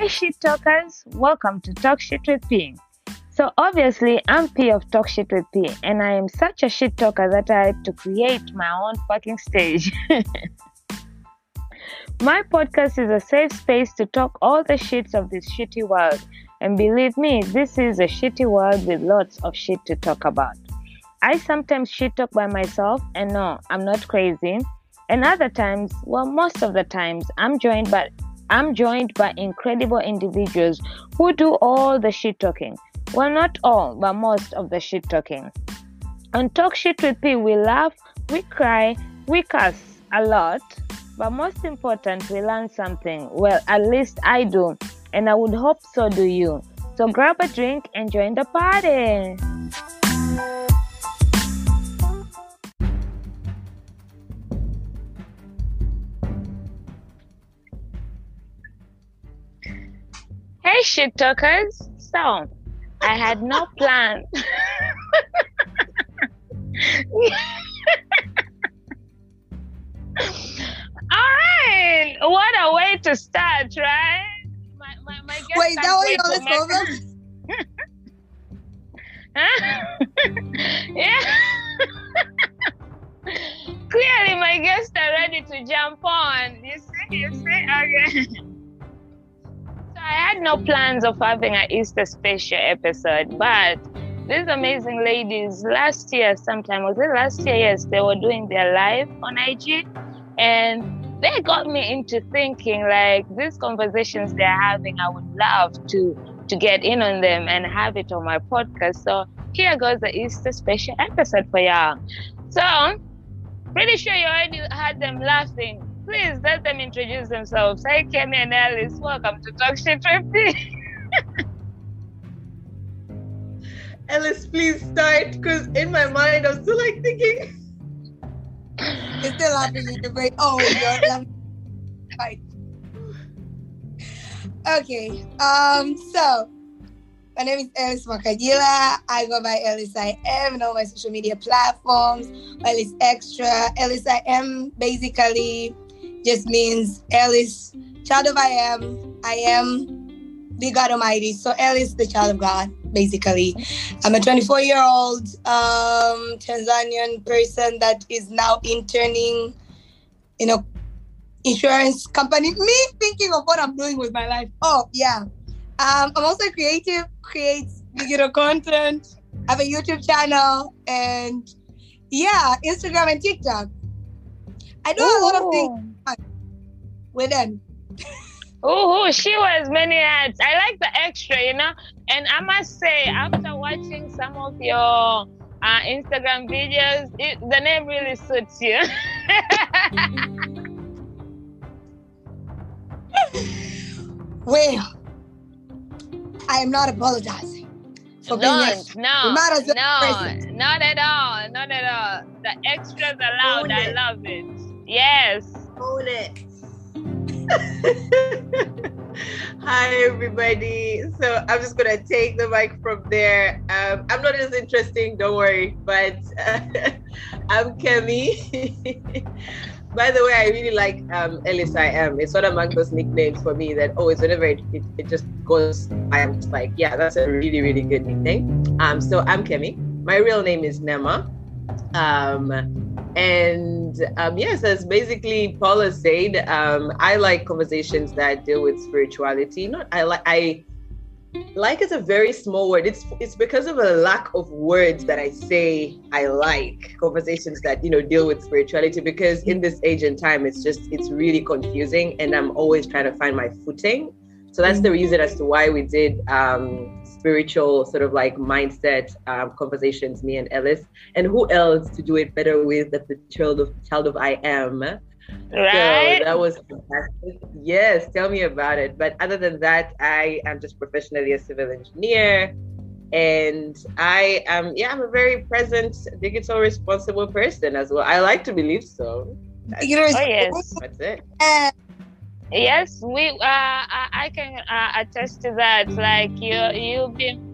Hey shit talkers, welcome to Talk Shit With P. So obviously I'm P of Talk Shit With P, and I am such a shit talker that I had to create my own fucking stage. My podcast is a safe space to talk all the shits of this shitty world, and believe me, this is a shitty world with lots of shit to talk about. I sometimes shit talk by myself, and no, I'm not crazy. And other times, well, most of the times, I'm joined by incredible individuals who do all the shit talking. Well, not all, but most of the shit talking. On Talk Shit With P, we laugh, we cry, we cuss a lot, but most important, we learn something. Well, at least I do, and I would hope so do you. So grab a drink and join the party. Hey shit talkers, so I had no plan. All right, what a way to start, right? My guest. Wait, that was your over? Huh? Yeah. Clearly, my guests are ready to jump on. You see, okay. I had no plans of having an Easter special episode, but these amazing ladies last year, they were doing their live on IG, and they got me into thinking, like, these conversations they're having, I would love to get in on them and have it on my podcast. So here goes the Easter special episode for y'all. So pretty sure you already had them laughing. Please let them introduce themselves. Hi, Kemmie and Elice. Welcome to Talk Shit With P. Elice, please start, because in my mind I'm still like thinking. You're still laughing in your brain. Oh, you're laughing. Right. Okay. So my name is Elice Makajila. I go by Elice I Am on all my social media platforms. Elice Extra. Elice I Am basically just means Elice, child of I am the God Almighty. So Elice, the child of God, basically. I'm a 24-year-old Tanzanian person that is now interning in an insurance company. Me thinking of what I'm doing with my life. Oh, yeah. I'm also creative, create digital content. I have a YouTube channel and Instagram and TikTok. I do a lot of things with them. Oh, she wears many hats. I like the extra, you know. And I must say, after watching some of your Instagram videos, the name really suits you. Well, I am not apologizing for being not at all. Not at all. The extras allowed. I love it. Yes. Own it. Hi, everybody. So I'm just going to take the mic from there. I'm not as interesting, don't worry, but I'm Kemmie. By the way, I really like Elice I Am. It's one among those nicknames for me that always, whenever it just goes, I'm just like, yeah, that's a really, really good nickname. So I'm Kemmie. My real name is Nema. As basically Paula said, I like conversations that deal with spirituality. Like is a very small word. It's because of a lack of words that I say I like conversations that, you know, deal with spirituality, because in this age and time, it's really confusing, and I'm always trying to find my footing. So that's the reason as to why we did spiritual sort of like mindset conversations, me and Elice, and who else to do it better with than the child of I Am. Right. So that was fantastic. Yes, tell me about it. But other than that, I am just professionally a civil engineer, and I am I'm a very present, digital, responsible person as well. I like to believe so. Yes, that's it. Yes, we. I can attest to that. Like you've been.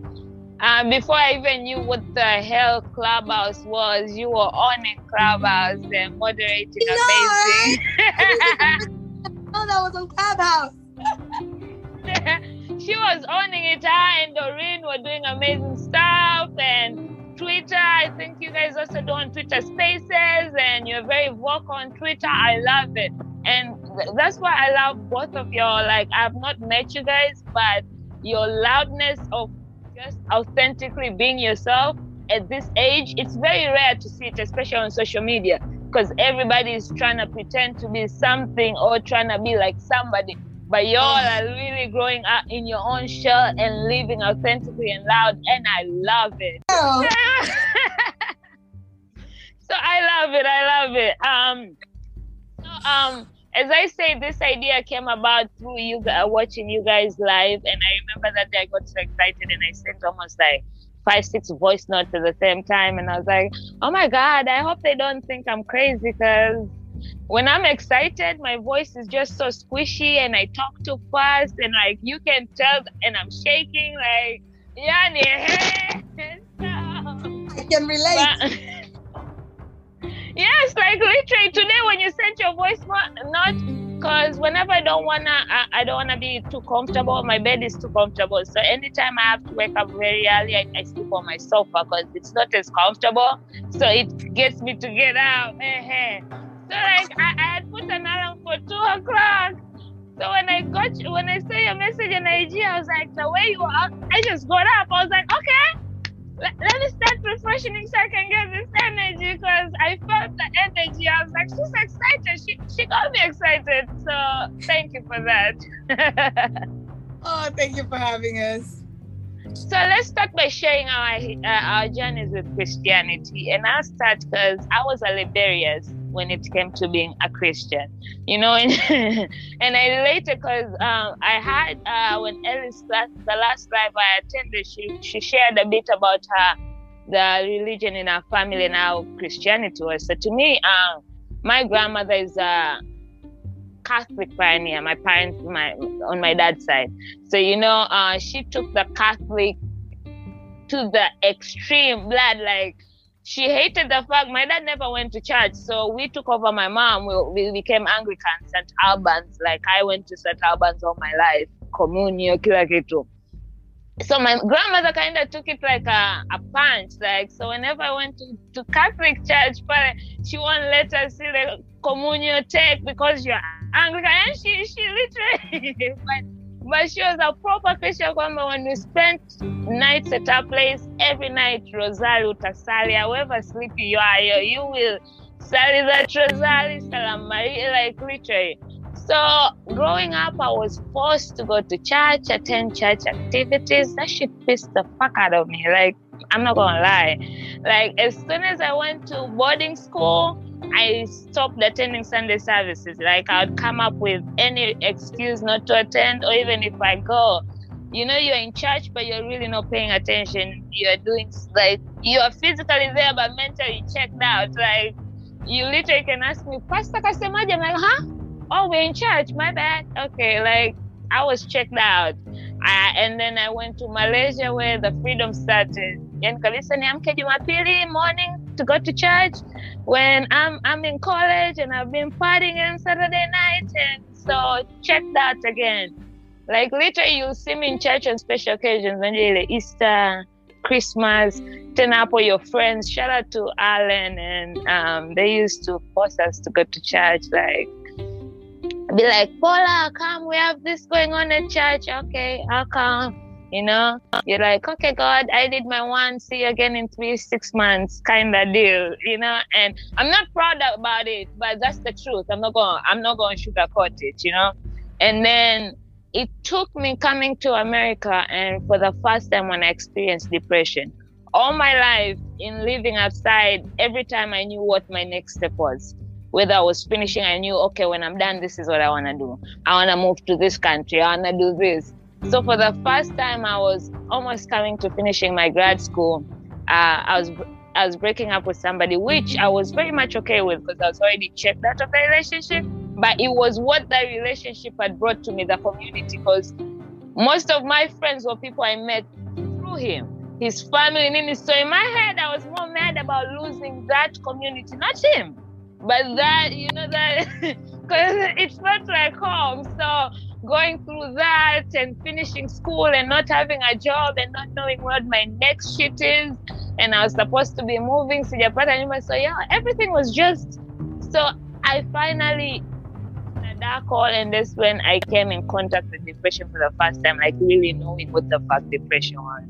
Before I even knew what the hell Clubhouse was, you were on in Clubhouse and moderating amazing. I didn't know that was on Clubhouse. She was owning it. Her and Doreen were doing amazing stuff, and Twitter, I think you guys also do on Twitter Spaces, and you're very vocal on Twitter. I love it. And that's why I love both of y'all. Like, I've not met you guys, but your loudness of just authentically being yourself at this age, it's very rare to see it, especially on social media, because everybody is trying to pretend to be something or trying to be like somebody. But y'all are really growing up in your own shell and living authentically and loud, and I love it. Oh. So I love it. As I say, this idea came about through you watching you guys live, and I remember that day I got so excited and I sent almost like 5-6 voice notes at the same time, and I was like, oh my God, I hope they don't think I'm crazy, because when I'm excited, my voice is just so squishy and I talk too fast, and like you can tell, and I'm shaking like, yeah, I can relate. But, yes, like literally today when you sent your voice note, because whenever I don't wanna be too comfortable. My bed is too comfortable. So anytime I have to wake up very early, I sleep on my sofa because it's not as comfortable. So it gets me to get out. So like I had put an alarm for 2:00. So when I saw your message in IG, I was like, the way you were out, I just got up. I was like, okay, let me start refreshing so I can get this energy, because I felt the energy. I was like, she's excited. She got me excited. So thank you for that. Oh, thank you for having us. So let's start by sharing our journeys with Christianity. And I'll start because I was a rebellious when it came to being a Christian, you know, and I related because I had, when Elice, the last live I attended, she shared a bit about the religion in our family and how Christianity was. So to me, my grandmother is a Catholic pioneer, my parents, on my dad's side. So, you know, she took the Catholic to the extreme blood, like, she hated the fact my dad never went to church, so we took over my mom. We became Anglicans, St. Albans. Like, I went to St. Albans all my life. Communio, kila kitu. So my grandmother kind of took it like a punch. Like, so whenever I went to Catholic church, she won't let us see the communio take because you're Anglican. And she literally... But she was a proper Christian woman. When we spent nights at her place, every night, Rosary, Utasali, however sleepy you are, you will sali that Rosary, Salam Maria, like literally. So growing up, I was forced to go to church, attend church activities. That shit pissed the fuck out of me. Like, I'm not gonna lie. Like, as soon as I went to boarding school, I stopped attending Sunday services. Like, I would come up with any excuse not to attend, or even if I go, you know, you're in church, but you're really not paying attention. You're doing, like, you're physically there, but mentally checked out. Like, you literally can ask me, Pastor Kasemaji, I'm like, huh? Oh, we're in church, my bad. Okay, like, I was checked out. And then I went to Malaysia where the freedom started. And kabisa niamke Jumapili morning to go to church when I'm in college, and I've been partying on Saturday night, and so check that again. Like, literally, you'll see me in church on special occasions, Easter, Christmas, turn up with your friends. Shout out to Alan, and they used to force us to go to church, like, be like, Paula, come, we have this going on at church. Okay, I'll come. You know, you're like, okay, God, I did my one, see you again in 3-6 months kind of deal, you know, and I'm not proud about it, but that's the truth. I'm not going to sugarcoat it, you know. And then it took me coming to America, and for the first time when I experienced depression. All my life in living outside, every time I knew what my next step was. Whether I was finishing, I knew, okay, when I'm done, this is what I want to do. I want to move to this country. I want to do this. So for the first time, I was almost coming to finishing my grad school. I was breaking up with somebody, which I was very much okay with because I was already checked out of the relationship. But it was what that relationship had brought to me, the community, because most of my friends were people I met through him, his family, Nini. So in my head, I was more mad about losing that community, not him, but that, you know, that because it felt like home. So going through that and finishing school and not having a job and not knowing what my next shit is, and I was supposed to be moving. So yeah, everything was just, so I finally had that call, and that's when I came in contact with depression for the first time, like really knowing what the fuck depression was,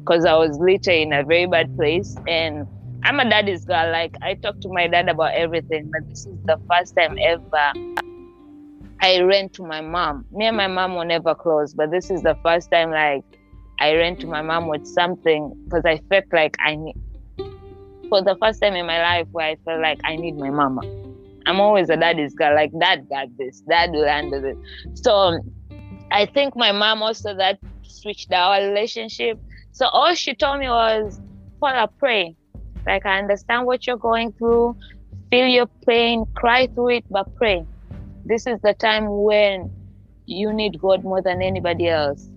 because I was literally in a very bad place. And I'm a daddy's girl, like I talk to my dad about everything, but this is the first time ever I ran to my mom. Me and my mom were never close, but this is the first time like I ran to my mom with something, because I felt like I need, for the first time in my life where I felt like I need my mama. I'm always a daddy's girl, like dad got this, dad will handle it. So I think my mom also that switched our relationship. So all she told me was, Paula, pray. Like, I understand what you're going through, feel your pain, cry through it, but pray. This is the time when you need God more than anybody else.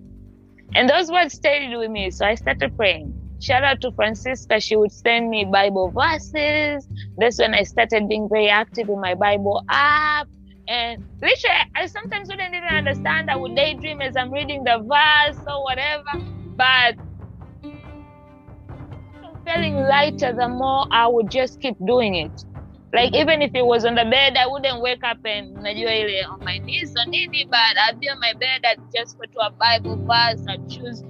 And those words stayed with me, so I started praying. Shout out to Francisca, she would send me Bible verses. That's when I started being very active in my Bible app. And literally, I sometimes wouldn't even understand. I would daydream as I'm reading the verse or whatever, but feeling lighter the more I would just keep doing it. Like, even if it was on the bed, I wouldn't wake up and on my knees or anything, but I'd be on my bed, I'd just go to a Bible verse, I'd choose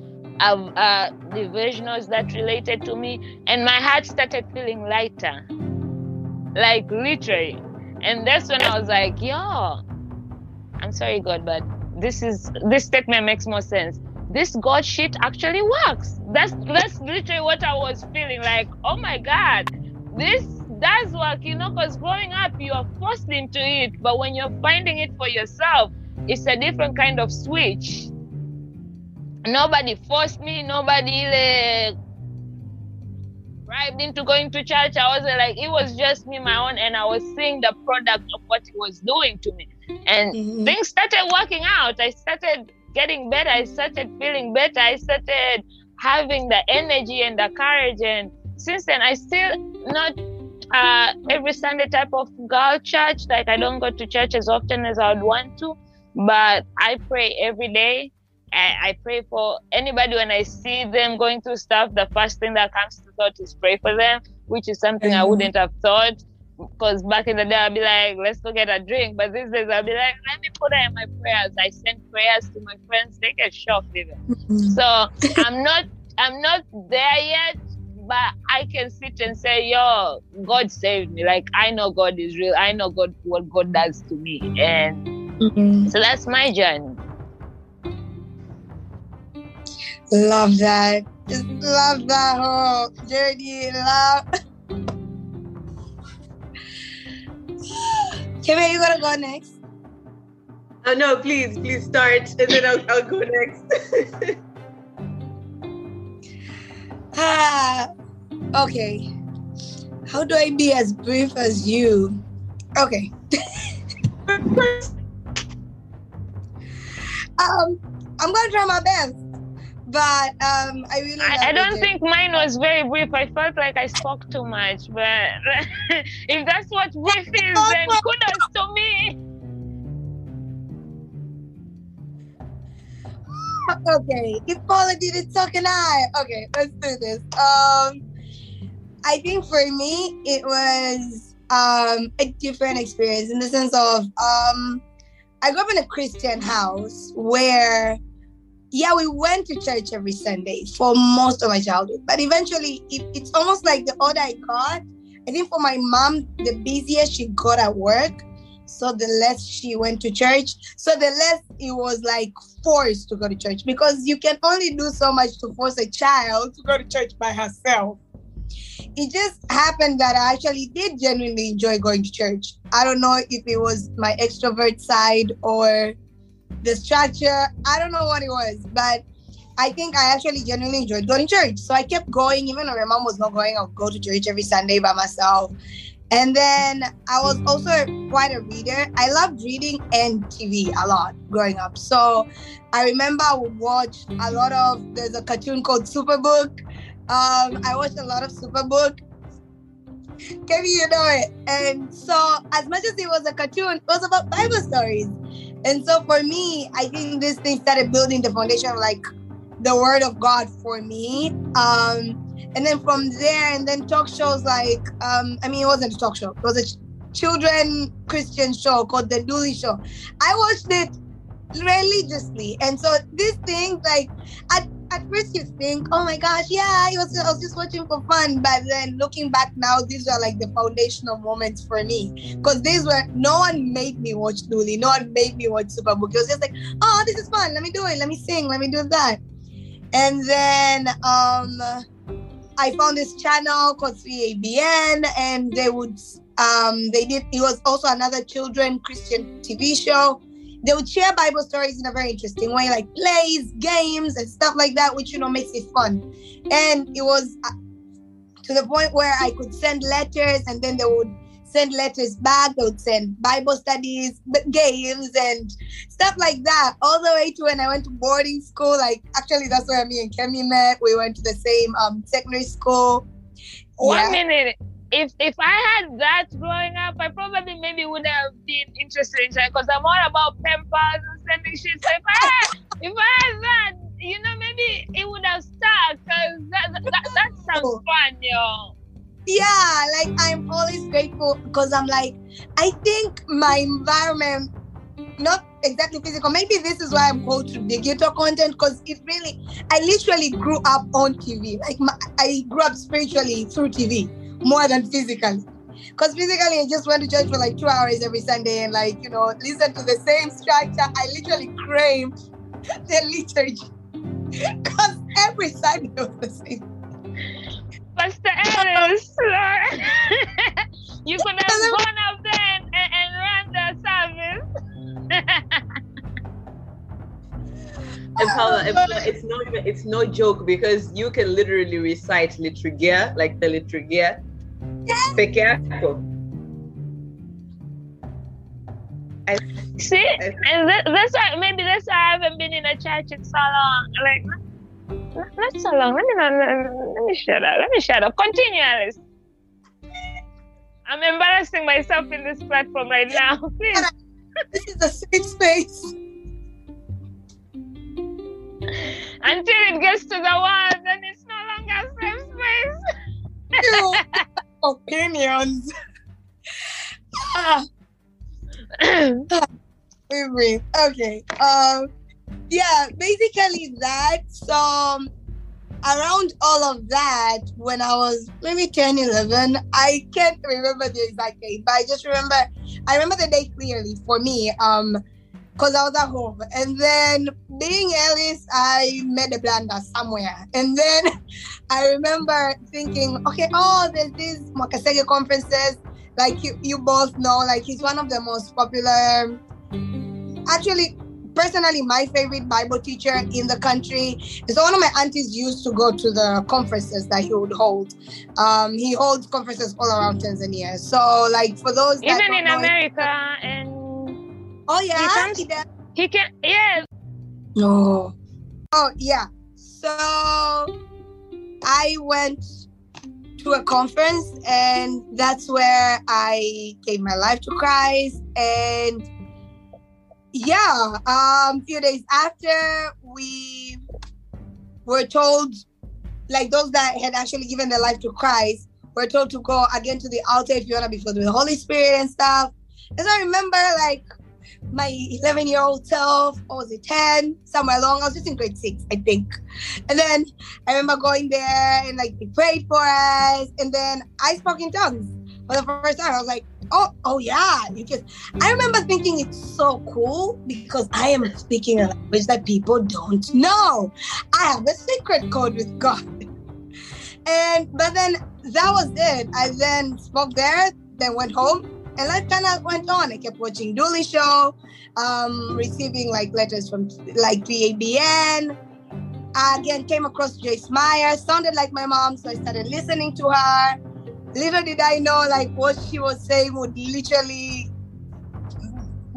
devotionals that related to me, and my heart started feeling lighter, like literally. And that's when I was like, yo, I'm sorry God, but this statement makes more sense. This God shit actually works. That's literally what I was feeling, like, oh my God, this does work, you know, because growing up, you are forced into it, but when you're finding it for yourself, it's a different kind of switch. Nobody forced me, nobody like bribed into going to church. I wasn't like, it was just me, my own, and I was seeing the product of what it was doing to me. And things started working out. I started getting better, I started feeling better, I started having the energy and the courage. And since then, I still not every Sunday type of girl church, like I don't go to church as often as I would want to, but I pray every day. I pray for anybody. When I see them going through stuff, the first thing that comes to thought is pray for them, which is something I wouldn't have thought, because back in the day I'd be like, let's go get a drink, but these days I'll be like, let me put it in my prayers. I send prayers to my friends, they get shocked even. So I'm not there yet, but I can sit and say, yo, God saved me, like I know God is real, I know God, what God does to me. And so that's my journey. Love that, just love that whole journey, love. Kemmie, you gotta go next. No, please start, and then I'll go next. Okay. How do I be as brief as you? Okay. I'm gonna try my best, but I don't think mine was very brief. I felt like I spoke too much, but if that's what brief is, then kudos to me. Okay, if Paula did it, so can I. Okay, let's do this. I think for me, it was a different experience in the sense of I grew up in a Christian house where, yeah, we went to church every Sunday for most of my childhood. But eventually, it's almost like the older I got, I think for my mom, the busier she got at work, so the less she went to church, so the less it was like forced to go to church, because you can only do so much to force a child to go to church by herself. It just happened that I actually did genuinely enjoy going to church. I don't know if it was my extrovert side or the structure, I don't know what it was, but I think I actually genuinely enjoyed going to church. So I kept going, even though my mom was not going, I would go to church every Sunday by myself. And then I was also quite a reader. I loved reading and TV a lot growing up. So I remember I would watch a lot of, there's a cartoon called Superbook. I watched a lot of Superbook. Kemmie, you know it. And so as much as it was a cartoon, it was about Bible stories. And so for me, I think this thing started building the foundation of like the word of God for me. And then from there, and then talk shows like, I mean, it wasn't a talk show. It was a children Christian show called The Dooley Show. I watched it religiously. And so these things, like, at first you think, oh my gosh, yeah, I was just watching for fun. But then looking back now, these are like the foundational moments for me. Because these were, no one made me watch Dooley. No one made me watch Superbook. It was just like, oh, this is fun. Let me do it. Let me sing. Let me do that. And then I found this channel called 3ABN, and they would, it was also another children Christian TV show. They would share Bible stories in a very interesting way, like plays, games, and stuff like that, which, you know, makes it fun. And it was to the point where I could send letters, and then they would send letters back. They would send Bible studies, games, and stuff like that, all the way to when I went to boarding school. Like, actually, that's where me and Kemmie met. We went to the same secondary school. One minute. If I had that growing up, I probably maybe would have been interested in child, because I'm all about Pampers and sending shit. So if I had that, you know, maybe it would have stuck, because that sounds fun, yo. Yeah, like I'm always grateful, because I'm like, I think my environment, not exactly physical, maybe this is why I'm called to digital content, because it really, I literally grew up on TV. Like I grew up spiritually through TV. More than physically, because physically I just went to church for like 2 hours every Sunday and like, you know, listen to the same structure. I literally craved the liturgy because every Sunday was the same. Pastor Ellis, you could have gone up there and run the service. And Paula, it's no joke, because you can literally recite liturgia, like the liturgia. Yes. Be careful. That's why maybe that's why I haven't been in a church in so long. Like not so long. Let me shut up. Let me shut up. Continue, Elice. I'm embarrassing myself in this platform right now. Please. This is a safe space. Until it gets to the world, then it's no longer a safe space. Opinions. Okay. Yeah, basically that. So around all of that, when I was maybe 10, 11, I can't remember the exact date, but I remember the day clearly for me. Because I was at home. And then being Elice, I made a blunder somewhere. And then I remember thinking, okay, there's these Mokasege conferences. Like you both know, like he's one of the most popular, actually, personally, my favorite Bible teacher in the country. And so one of my aunties used to go to the conferences that he would hold. He holds conferences all around Tanzania. So like for those that even in America and oh yeah, he can. Yes. No. Oh yeah. So I went to a conference, and that's where I gave my life to Christ. And yeah, few days after, we were told, like those that had actually given their life to Christ, were told to go again to the altar if you wanna be filled with the Holy Spirit and stuff. And so I remember like my 11-year-old self, or was it 10, somewhere along, I was just in grade 6, I think. And then I remember going there and like they prayed for us, and then I spoke in tongues for the first time. I was like, oh yeah, because I remember thinking it's so cool because I am speaking a language that people don't know. I have a secret code with God. But then that was it. I then spoke there, then went home. And life kind of went on. I kept watching Dooley Show, receiving like letters from like 3ABN. I again came across Joyce Meyer, sounded like my mom, so I started listening to her. Little did I know, like what she was saying would literally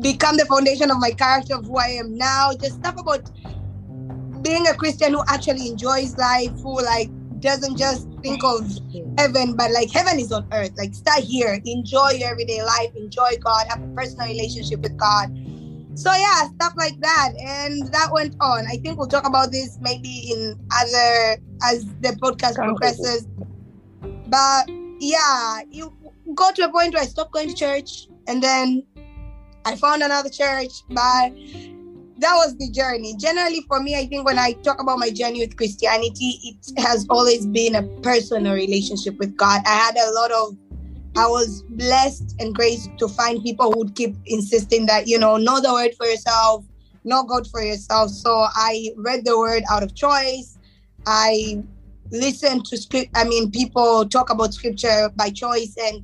become the foundation of my character, of who I am now. Just stuff about being a Christian who actually enjoys life, who like doesn't just think of heaven, but like heaven is on earth. Like start here, enjoy your everyday life, enjoy God, have a personal relationship with God. So yeah, stuff like that. And that went on. I think we'll talk about this maybe in other, as the podcast progresses. But yeah, you got to a point where I stopped going to church, and then I found another church. But that was the journey. Generally for me, I think when I talk about my journey with Christianity, it has always been a personal relationship with God. I was blessed and graced to find people who would keep insisting that, you know the word for yourself, know God for yourself. So I read the word out of choice. I listened to people talk about scripture by choice, and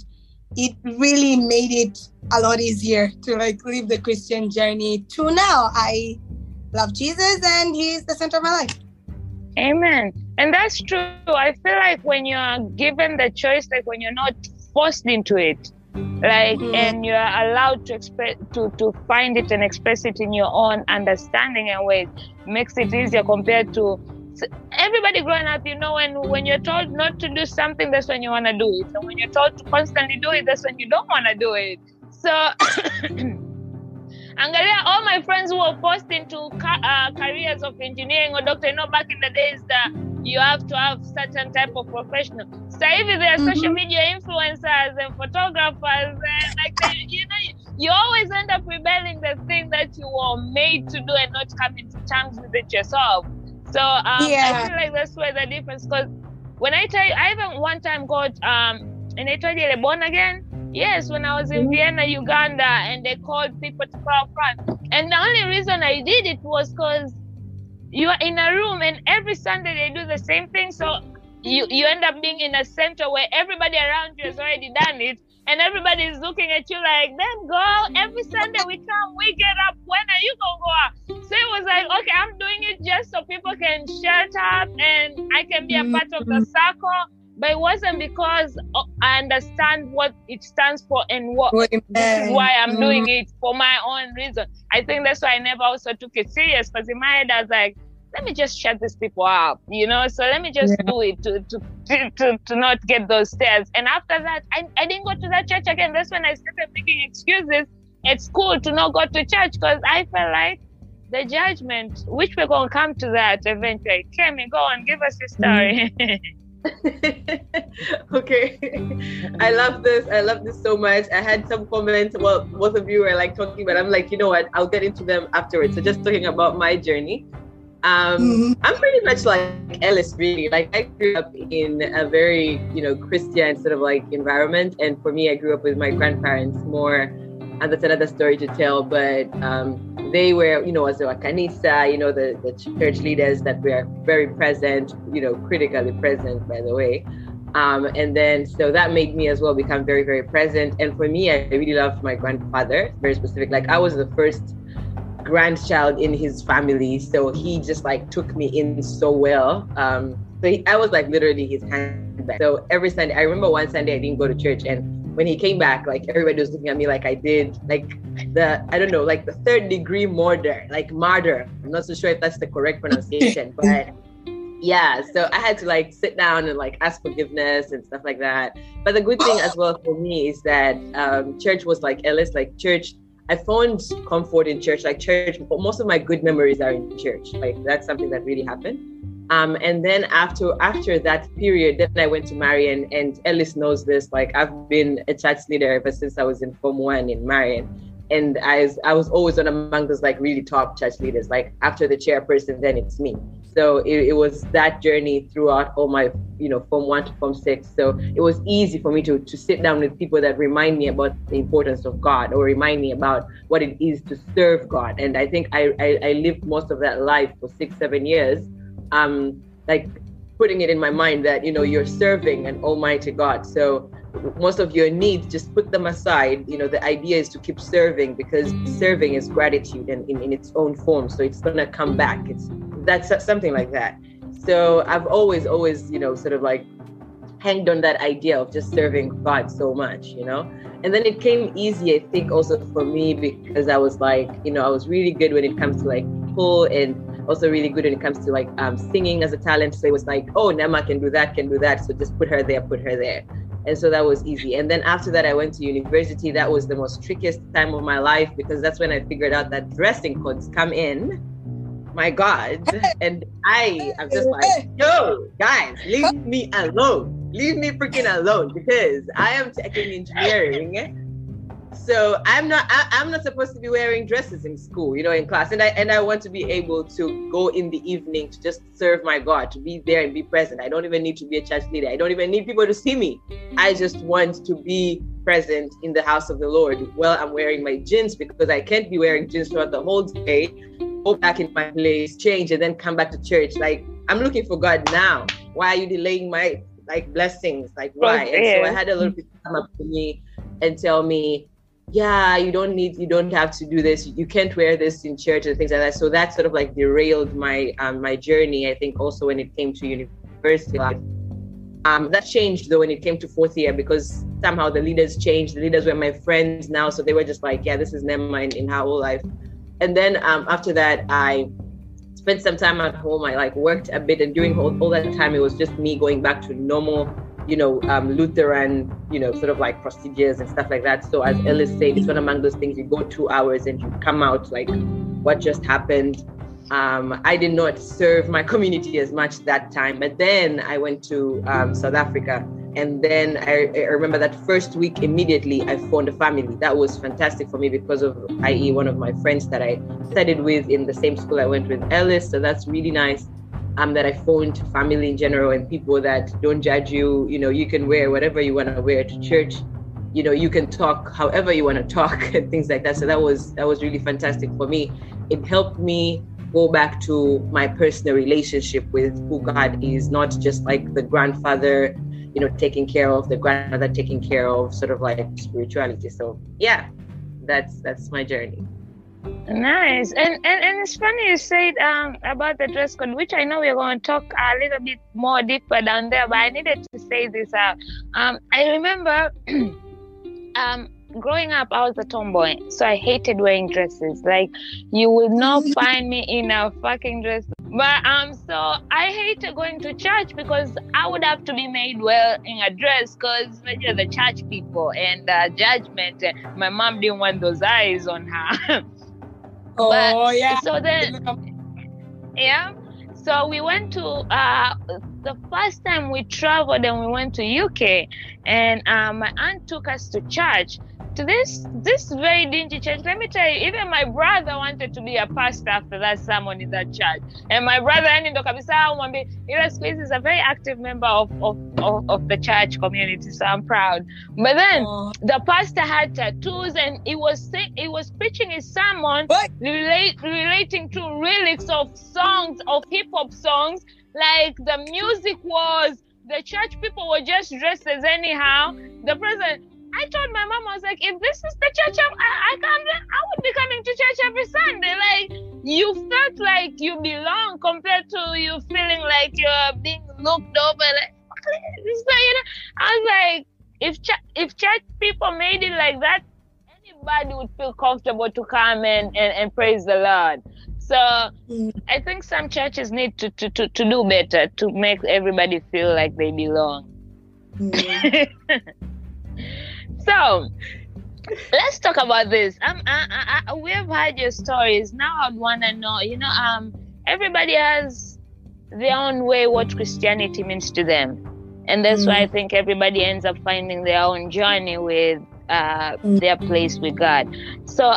it really made it a lot easier to live the Christian journey. To now, I love Jesus and he's the center of my life. Amen. And that's true. I feel like when you're given the choice, when you're not forced into it, and you're allowed to find it and express it in your own understanding and ways, makes it easier compared to everybody growing up. When you're told not to do something, that's when you want to do it, and when you're told to constantly do it, that's when you don't want to do it. So Angalia, all my friends who were forced into careers of engineering or doctor, back in the days that you have to have certain type of professional. So even there are social media influencers and photographers, and you always end up rebelling the thing that you were made to do and not coming to terms with it yourself. So I feel like that's where the difference, because when I tell you, I even one time got and I told you they're born again. Yes, when I was in Vienna, Uganda, and they called people to prayer front. And the only reason I did it was because you are in a room and every Sunday they do the same thing. So you end up being in a center where everybody around you has already done it. And everybody is looking at you like, damn girl, every Sunday we come, we get up, when are you going to go up? So it was like, okay, I'm doing it just so people can shut up and I can be a part of the circle. But it wasn't because I understand what it stands for and what this is why I'm doing it for my own reason. I think that's why I never also took it serious, because in my head I was like, let me just shut these people up, so let me just do it to not get those stares. And after that, I didn't go to that church again. That's when I started making excuses at school to not go to church, because I felt like the judgment, which we're going to come to that eventually. Kemmie, go on, give us your story. Okay, I love this so much. I had some comments, well, both of you were talking, but I'm like, you know what, I'll get into them afterwards. So just talking about my journey, I'm pretty much like Elice, really. I grew up in a very Christian sort of environment, and for me, I grew up with my grandparents more, and that's another story to tell, but they were, as a kanisa, the church leaders that were very present, critically present, by the way. And then, so that made me as well become very, very present. And for me, I really loved my grandfather, very specific. I was the first grandchild in his family. So he just took me in so well. I was literally his handbag. So every Sunday, I remember one Sunday I didn't go to church, and when he came back, everybody was looking at me I did, the third degree murder, martyr. I'm not so sure if that's the correct pronunciation, but yeah. So I had to sit down and ask forgiveness and stuff like that. But the good thing as well for me is that church was Elice, church. I found comfort in church, church. Most of my good memories are in church. That's something that really happened. And then after that period, then I went to Marion, and Elice knows this, I've been a church leader ever since I was in Form 1 in Marion. And I was always among those really top church leaders, after the chairperson, then it's me. So it was that journey throughout all my, Form 1 to Form 6. So it was easy for me to sit down with people that remind me about the importance of God, or remind me about what it is to serve God. And I think I lived most of that life for 6-7 years. Putting it in my mind that you're serving an almighty God, so most of your needs, just put them aside. The idea is to keep serving, because serving is gratitude in its own form, so it's gonna come back. That's something like that. So I've always hanged on that idea of just serving God so much, and then it came easy, I think, also for me, because I was I was really good when it comes to pull, and also really good when it comes to singing as a talent. So it was oh, Nema can do that, so just put her there. And so that was easy. And then after that, I went to university. That was the most trickiest time of my life, because that's when I figured out that dressing codes come in. My God. And I am just like, yo, guys, leave me alone. Leave me freaking alone, because I am taking engineering. So I'm not supposed to be wearing dresses in school, you know, in class. And I want to be able to go in the evening to just serve my God, to be there and be present. I don't even need to be a church leader. I don't even need people to see me. I just want to be present in the house of the Lord. Well, I'm wearing my jeans because I can't be wearing jeans throughout the whole day. Go back in my place, change, and then come back to church. Like, I'm looking for God now. Why are you delaying my blessings? Like, why? And so I had a little people come up to me and tell me, yeah, you don't have to do this. You can't wear this in church and things like that. So that sort of like derailed my my journey. I think also when it came to university life, that changed though when it came to fourth year, because somehow the leaders changed. The leaders were my friends now, so they were just like, yeah, this is Nema in her whole life. And then after that, I spent some time at home. I like worked a bit, and during all that time, it was just me going back to normal, you know, Lutheran, you know, sort of like procedures and stuff like that. So as Elice said, it's one among those things, you go 2 hours and you come out like what just happened. I did not serve my community as much that time, but then I went to South Africa. And then I remember that first week immediately I found a family. That was fantastic for me because of, i.e. one of my friends that I studied with in the same school I went with Elice. So that's really nice. That I found family in general and people that don't judge you. You know, you can wear whatever you want to wear to church. You know, you can talk however you want to talk and things like that. So that was really fantastic for me. It helped me go back to my personal relationship with who God is, not just like the grandfather, you know, taking care of the grandmother, taking care of sort of like spirituality. So yeah, that's my journey. Nice. And it's funny you said about the dress code, which I know we're going to talk a little bit more deeper down there, but I needed to say this out. I remember growing up, I was a tomboy, so I hated wearing dresses. Like, you will not find me in a fucking dress. But so I hated going to church because I would have to be made well in a dress, because major the church people and judgment. My mom didn't want those eyes on her. So then, yeah. So we went to the first time we traveled, and we went to UK, and my aunt took us to church. To this very dingy church. Let me tell you, even my brother wanted to be a pastor after that sermon in that church. And my brother, Elice is a very active member of the church community, so I'm proud. But then the pastor had tattoos, and he was preaching his sermon relating to lyrics of songs, of hip-hop songs. Like, the music was, the church people were just dressed as anyhow. The president, I told my mom, I was like, if this is the church, I would be coming to church every Sunday. Like, you felt like you belong compared to you feeling like you're being looked over. Like, this, you know, I was like, if church people made it like that, anybody would feel comfortable to come and praise the Lord. So I think some churches need to do better to make everybody feel like they belong. So let's talk about this. We have heard your stories. Now I'd want to know, you know, everybody has their own way what Christianity means to them. And that's why I think everybody ends up finding their own journey with their place with God. So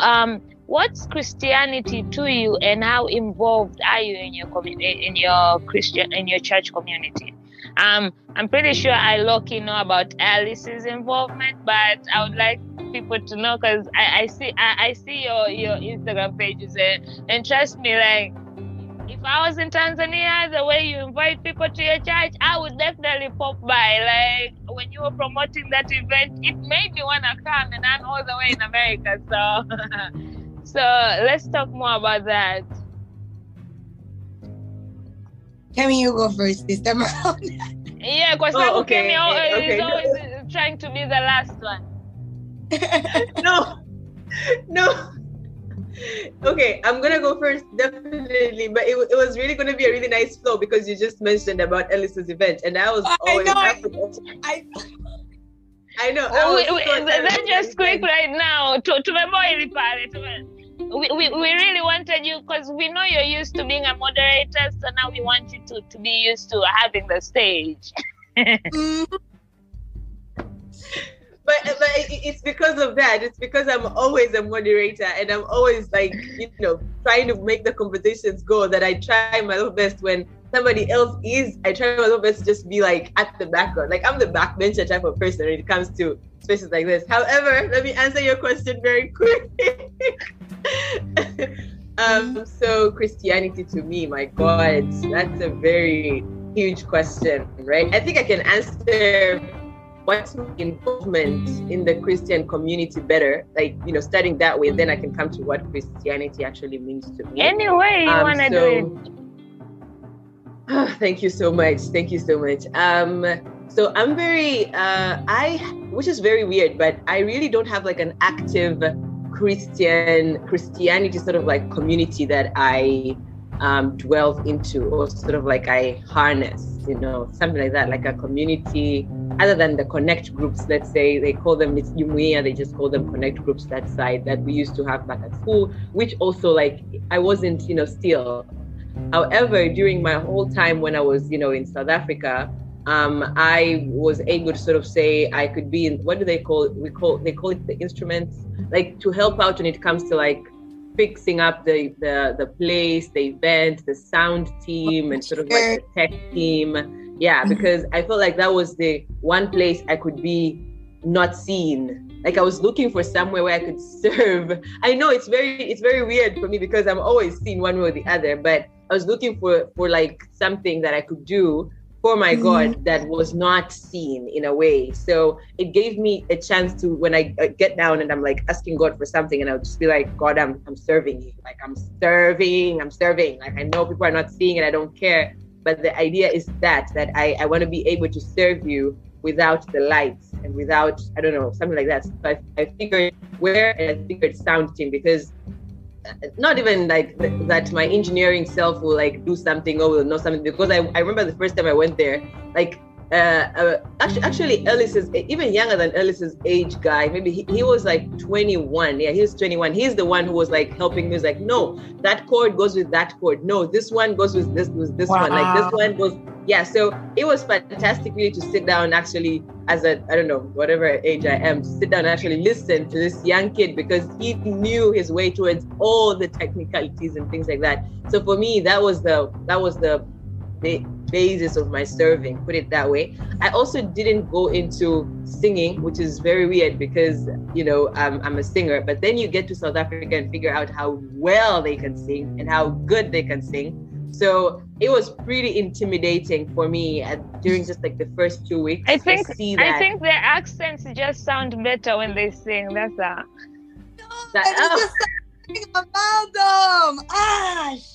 what's Christianity to you, and how involved are you in your in your church community? I'm pretty sure I low-key know about Elice's involvement, but I would like people to know, because I see your Instagram pages, and trust me, like, if I was in Tanzania, the way you invite people to your church, I would definitely pop by. Like, when you were promoting that event, it made me want to come, and I'm all the way in America, so so let's talk more about that. Kemmie, you go first this time around. Yeah, because Kemmie is always trying to be the last one. No. Okay, I'm going to go first, definitely. But it was really going to be a really nice flow, because you just mentioned about Elice's event. And I was always... I know. I know. That's just quick right now. To my boy, we really wanted you because we know you're used to being a moderator, so now we want you to be used to having the stage. But it's because of that. It's because I'm always a moderator and I'm always like, trying to make the conversations go, that I try my little best. When somebody else is, I try my little best to just be like at the background. Like, I'm the backbencher type of person when it comes to spaces like this. However, let me answer your question very quickly. So Christianity to me, my God, that's a very huge question, right? I think I can answer what's my involvement in the Christian community better, like, starting that way, then I can come to what Christianity actually means to me. Anyway, you wanna do it. Oh, thank you so much. Thank you so much. So I'm very, which is very weird, but I really don't have like an active Christianity sort of like community that I delve into, or sort of like I harness, something like that, like a community. Other than the connect groups, let's say, they call them, it's Jumuiya, they just call them connect groups, that side that we used to have back at school, which also like I wasn't, still. However, during my whole time when I was, in South Africa, I was able to sort of say I could be in, what do they call it? They call it the instruments, like to help out when it comes to like fixing up the place, the event, the sound team, and sort of like the tech team. Yeah, because I felt like that was the one place I could be not seen. Like, I was looking for somewhere where I could serve. I know it's very weird for me because I'm always seen one way or the other, but I was looking for like something that I could do for my God that was not seen in a way. So it gave me a chance to, when I get down and I'm like asking God for something, and I'll just be like, God, I'm serving you. Like, I'm serving. Like, I know people are not seeing it, I don't care. But the idea is that I want to be able to serve you without the lights and without, I don't know, something like that. So I figured where, and I figured sound team, because not even like that my engineering self will like do something or will know something, because I remember the first time I went there, like actually Elice's, even younger than Elice's age guy, maybe he was like 21. Yeah, he was 21. He's the one who was like helping me. He's like, no, that chord goes with that chord. No, this one goes with this wow. one. Like, this one goes. Yeah, so it was fantastic really to sit down actually as a, I don't know, whatever age I am, to sit down and actually listen to this young kid, because he knew his way towards all the technicalities and things like that. So for me, that was the basis of my serving, put it that way. I also didn't go into singing, which is very weird because, I'm a singer, but then you get to South Africa and figure out how well they can sing and how good they can sing. So it was pretty intimidating for me during just like the first 2 weeks. I think their accents just sound better when they sing. That's that. No, there's something about them. Ash!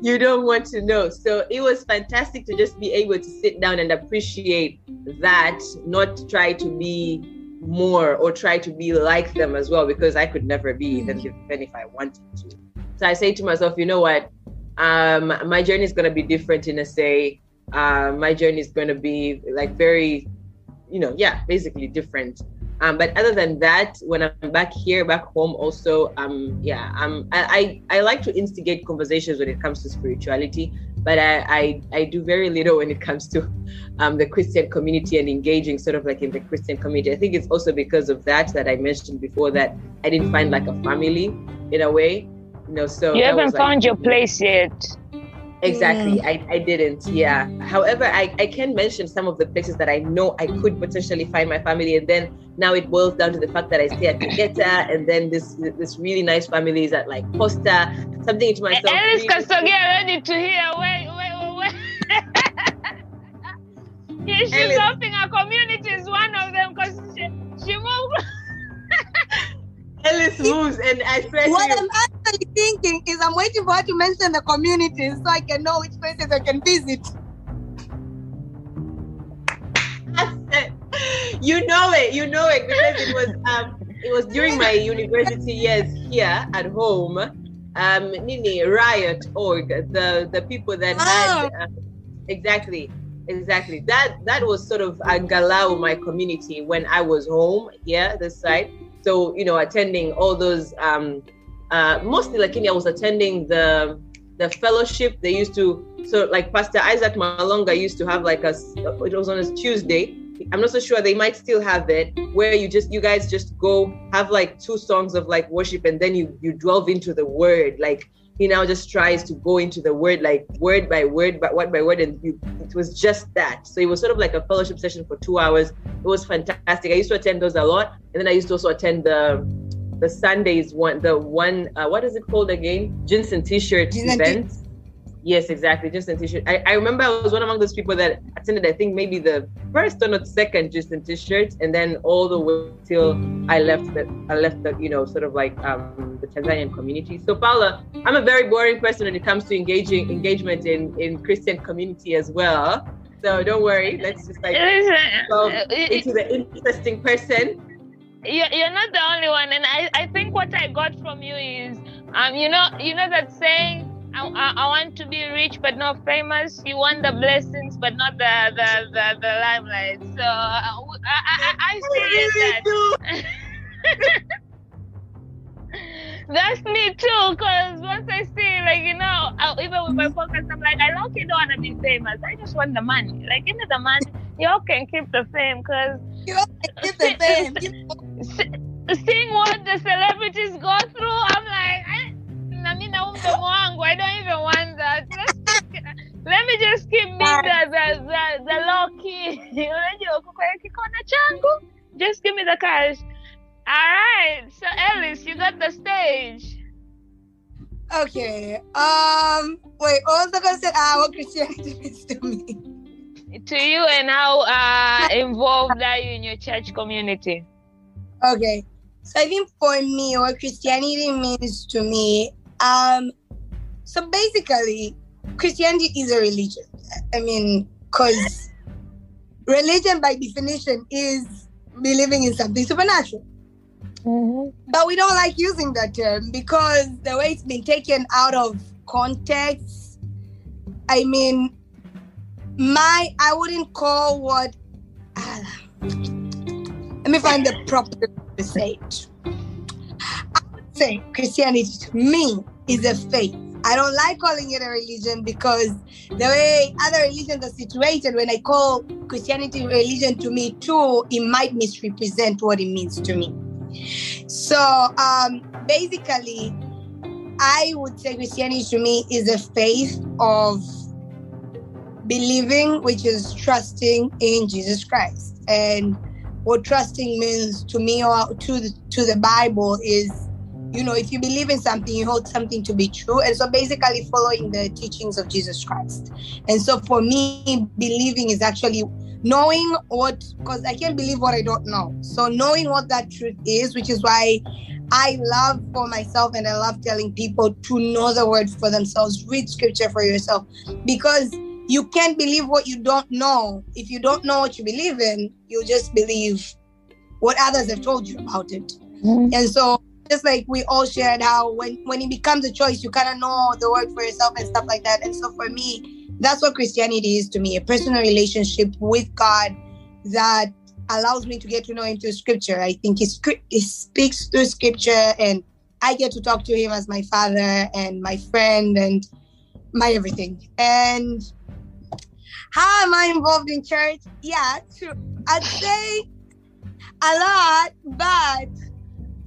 You don't want to know. So it was fantastic to just be able to sit down and appreciate that, not try to be more or try to be like them as well, because I could never be, even if I wanted to. So I say to myself, you know what, my journey is going to be different in a say. My journey is going to be like very, basically different. But other than that, when I'm back home also, I like to instigate conversations when it comes to spirituality, but I do very little when it comes to the Christian community and engaging sort of like in the Christian community. I think it's also because of that I mentioned before, that I didn't find like a family in a way, so you haven't found your place yet. Exactly. I didn't. Yeah. However, I can mention some of the places that I know I could potentially find my family. And then now it boils down to the fact that I stay at Kigetta, and then this really nice family is at like Costa. Something to myself. Elice Makajila, ready to hear. Wait. She's helping her community, is one of them, because she moved. Elice moves, and I swear to you. What I'm actually thinking is I'm waiting for her to mention the communities so I can know which places I can visit. You know it, because it was during my university years here at home. Nini Riot Org, the people that had exactly. Exactly. That was sort of a galao my community when I was home here, this side. So, you know, attending all those, mostly like Kenya, I was attending the fellowship they used to, so like Pastor Isaac Malonga used to have like it was on a Tuesday. I'm not so sure, they might still have it, where you guys just go have like 2 songs of like worship, and then you delve into the word. Like he now just tries to go into the word, like word by word, but word by word, and it was just that. So it was sort of like a fellowship session for 2 hours. It was fantastic. I used to attend those a lot, and then I used to also attend the Sundays one, what is it called again? Just in T-shirt event. Yes, exactly. Just in T-shirt. I remember I was one among those people that attended, I think maybe the first or not second Just in T-shirt, and then all the way till I left the you know, sort of like the Tanzanian community. So Paula, I'm a very boring person when it comes to engagement in Christian community as well. So don't worry, let's just like go into the interesting person. You're not the only one, and I think what I got from you is you know that saying, I want to be rich but not famous. You want the blessings but not the limelight. So I see that. That's me too. Cause once I see, like, you know, even with my podcast, I'm like, I don't want to be famous. I just want the money. Like, give me the money. Y'all can keep the fame. Cause you can keep the fame. Seeing what the celebrities go through, I'm like, I don't even want that. Let me just keep being the low key. Just give me the cash. All right. So Elice, you got the stage. Okay. Wait. Also consider what Christianity means to me. To you, and how involved are you in your church community? Okay. So I think for me, what Christianity means to me. So basically, Christianity is a religion. I mean, because religion by definition is believing in something supernatural. Mm-hmm. But we don't like using that term because the way it's been taken out of context. I mean, I wouldn't call what. Let me find the proper way to say it. I would say Christianity to me is a faith. I don't like calling it a religion because the way other religions are situated, when I call Christianity religion to me too, it might misrepresent what it means to me. So basically, I would say Christianity to me is a faith of believing, which is trusting in Jesus Christ. And what trusting means to me or to the Bible is, you know, if you believe in something, you hold something to be true. And so basically following the teachings of Jesus Christ. And so for me, believing is actually knowing what, because I can't believe what I don't know. So knowing what that truth is, which is why I love for myself and I love telling people to know the word for themselves, read scripture for yourself, because you can't believe what you don't know. If you don't know what you believe in, you just believe what others have told you about it. Mm-hmm. And so just like we all shared how when it becomes a choice, you kind of know the word for yourself and stuff like that. And so for me, that's what Christianity is to me, a personal relationship with God that allows me to get to know him through scripture. I think he speaks through scripture, and I get to talk to him as my father and my friend and my everything. And how am I involved in church? Yeah, true. I'd say a lot, but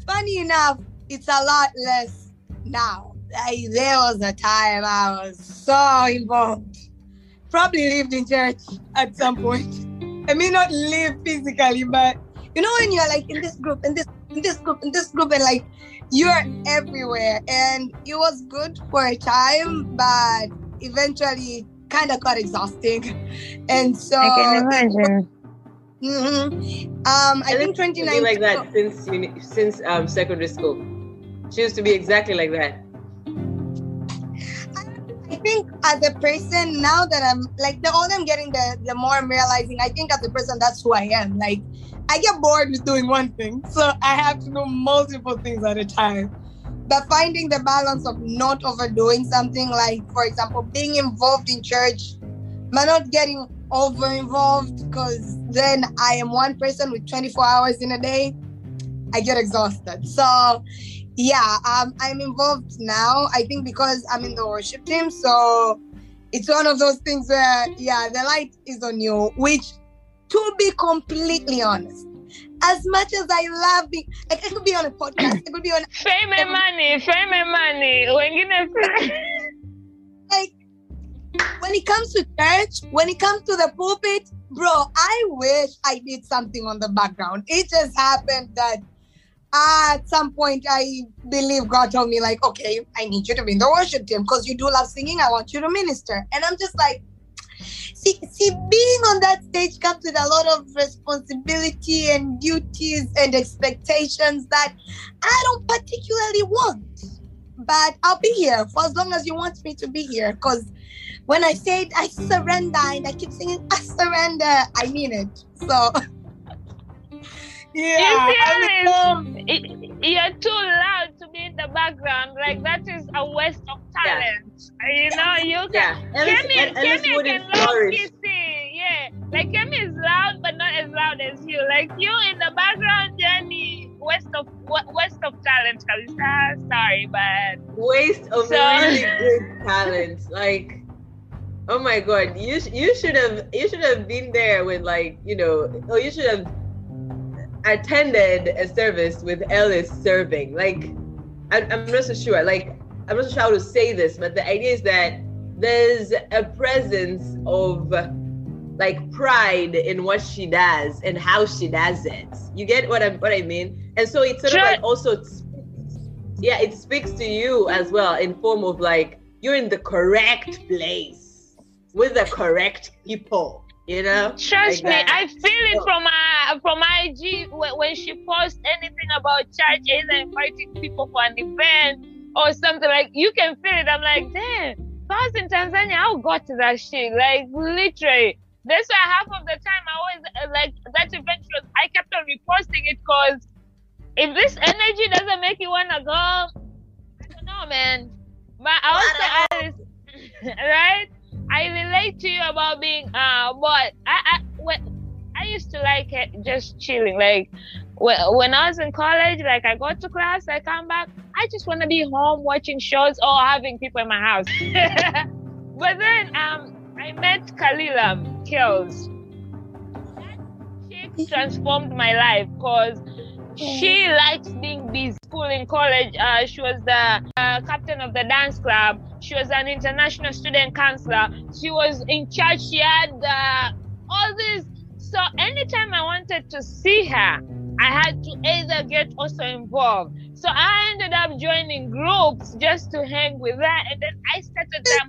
funny enough, it's a lot less now. There was a time I was so involved. Probably lived in church at some point. I mean, not live physically, but you know when you're like in this group, in this group, and like you're everywhere. And it was good for a time, but eventually kind of got exhausting. And so I can imagine. Mm-hmm. I think 2019 like that since secondary school. She used to be exactly like that. I think as a person now that I'm like, the older I'm getting, the more I'm realizing. I think as a person, that's who I am. Like, I get bored with doing one thing, so I have to do multiple things at a time. But finding the balance of not overdoing something, like for example, being involved in church, but not getting over involved, because then I am one person with 24 hours in a day. I get exhausted. So yeah, I'm involved now, I think, because I'm in the worship team. So it's one of those things where, yeah, the light is on you, which, to be completely honest, as much as I love being, like, I could be on a podcast, I could be on... Fame and money. Like, when it comes to church, when it comes to the pulpit, bro, I wish I did something on the background. It just happened that at some point, I believe God told me, like, okay, I need you to be in the worship team because you do love singing. I want you to minister. And I'm just like, see, being on that stage comes with a lot of responsibility and duties and expectations that I don't particularly want. But I'll be here for as long as you want me to be here. Because when I said I surrender and I keep singing, I surrender, I mean it. So... Yeah, you're too loud to be in the background. Like, that is a waste of talent. Yeah. You know, you can. Kemmie can low-key sing. Yeah, like Kemmie is loud, but not as loud as you. Like you in the background, Jenny, waste of talent. I'm sorry, but waste of really good talent. Like, oh my God, you should have been there when, like, you know, or you should have attended a service with Elice serving. Like, I'm not so sure how to say this, but the idea is that there's a presence of, like, pride in what she does and how she does it. You get what I mean? And so it's sort of like also, yeah, it speaks to you as well in form of, like, you're in the correct place with the correct people. You know, trust me, I feel it from IG when she posts anything about church, either inviting people for an event or something, like, you can feel it. I'm like, damn, if I was in Tanzania, I would go to that shit. Like, literally, that's why half of the time I always like that event. I kept on reposting it because if this energy doesn't make you wanna go, I don't know, man. But I also, right? I relate to you about being bored. I used to like it, just chilling. Like when I was in college, like I go to class, I come back, I just want to be home watching shows or having people in my house. But then I met Khalila Kells. She transformed my life because she likes being busy. School in college, she was the captain of the dance club. She was an international student counselor. She was in charge. She had all this. So anytime I wanted to see her, I had to either get also involved. So I ended up joining groups just to hang with her. And then I started that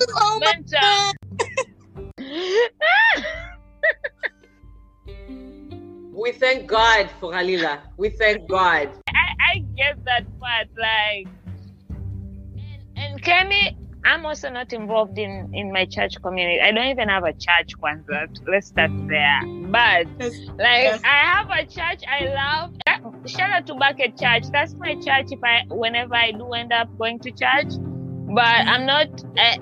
momentum. We thank God for Khalila. We thank God. I get that part, like, and Kemmie, I'm also not involved in my church community. I don't even have a church concept. Let's start there. But yes. I have a church I love. Shout out to Bucket Church. That's my church. Whenever I do end up going to church, but I'm not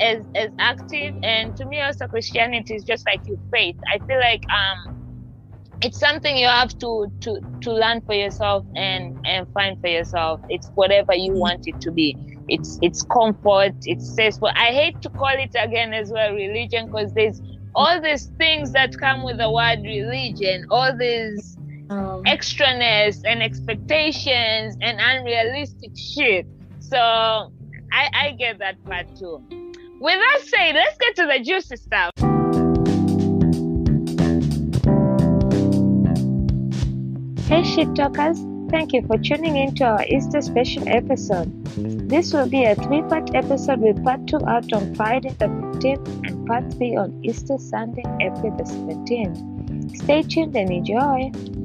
as active. And to me, also Christianity is just like your faith. I feel like it's something you have to learn for yourself and find for yourself. It's whatever you want it to be. It's comfort, it's safety. I hate to call it again as well religion, because there's all these things that come with the word religion, all these extraness and expectations and unrealistic shit. So I get that part too. With that said, let's get to the juicy stuff. Hey Shit Talkers, thank you for tuning in to our Easter special episode. This will be a 3-part episode with part 2 out on Friday the 15th and part 3 on Easter Sunday, April the 17th. Stay tuned and enjoy!